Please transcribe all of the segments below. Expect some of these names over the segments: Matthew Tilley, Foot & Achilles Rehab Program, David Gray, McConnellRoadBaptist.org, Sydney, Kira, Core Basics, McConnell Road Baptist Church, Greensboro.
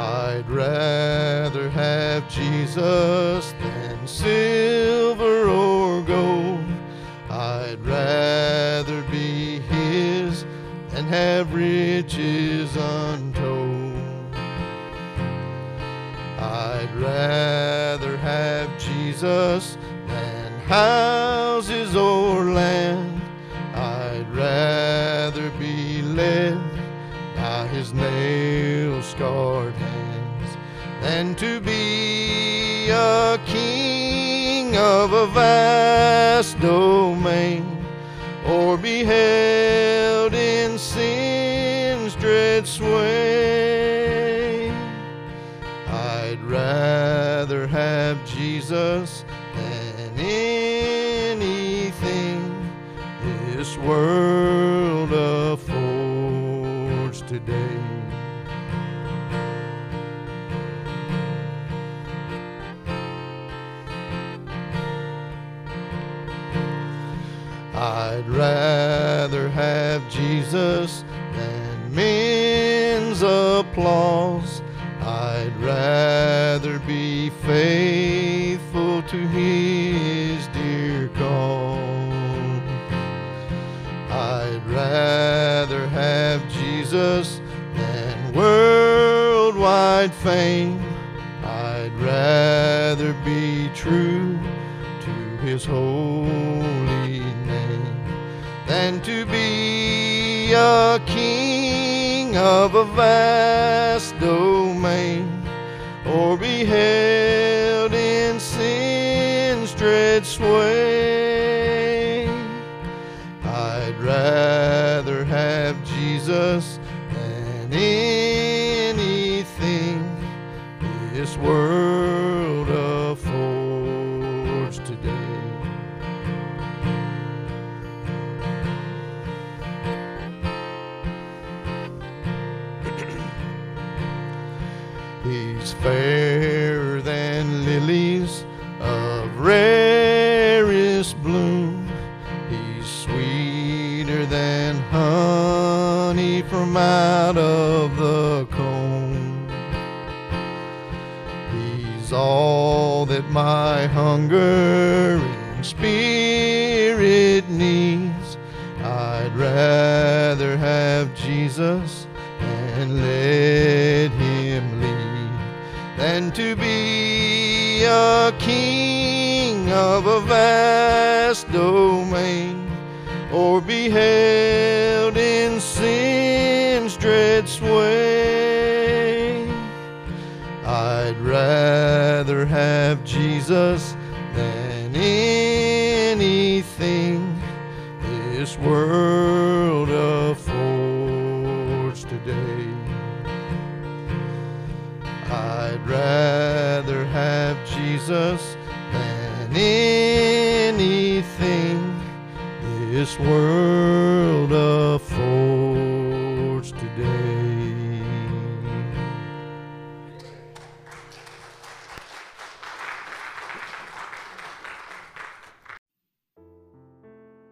I'd rather have Jesus than silver or gold. I'd rather be His than have riches untold. I'd rather have Jesus than houses or land. I'd rather be led by His nail-scarred hand than to be a king of a vast domain, or be held in sin's dread sway. I'd rather have Jesus than anything this world affords today. I'd rather have Jesus than men's applause. I'd rather be faithful to His dear call. I'd rather have Jesus than worldwide fame. I'd rather be true to His holy than to be a king of a vast domain, or be held in sin's dread sway. I'd rather have Jesus than anything this world affords today. He's fairer than lilies of rarest bloom. He's sweeter than honey from out of the comb. He's all that my hunger and spirit needs. I'd rather have Jesus and let Him lead than to be a king of a vast domain, or be held in sin's dread sway. I'd rather have Jesus than anything this world affords today. I'd rather have Jesus than anything this world affords today.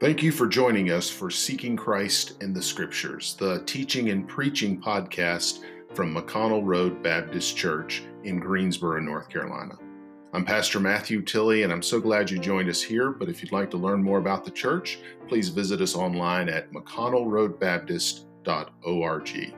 Thank you for joining us for Seeking Christ in the Scriptures, the teaching and preaching podcast from McConnell Road Baptist Church in Greensboro, North Carolina. I'm Pastor Matthew Tilley, and I'm so glad you joined us here. But if you'd like to learn more about the church, please visit us online at McConnellRoadBaptist.org.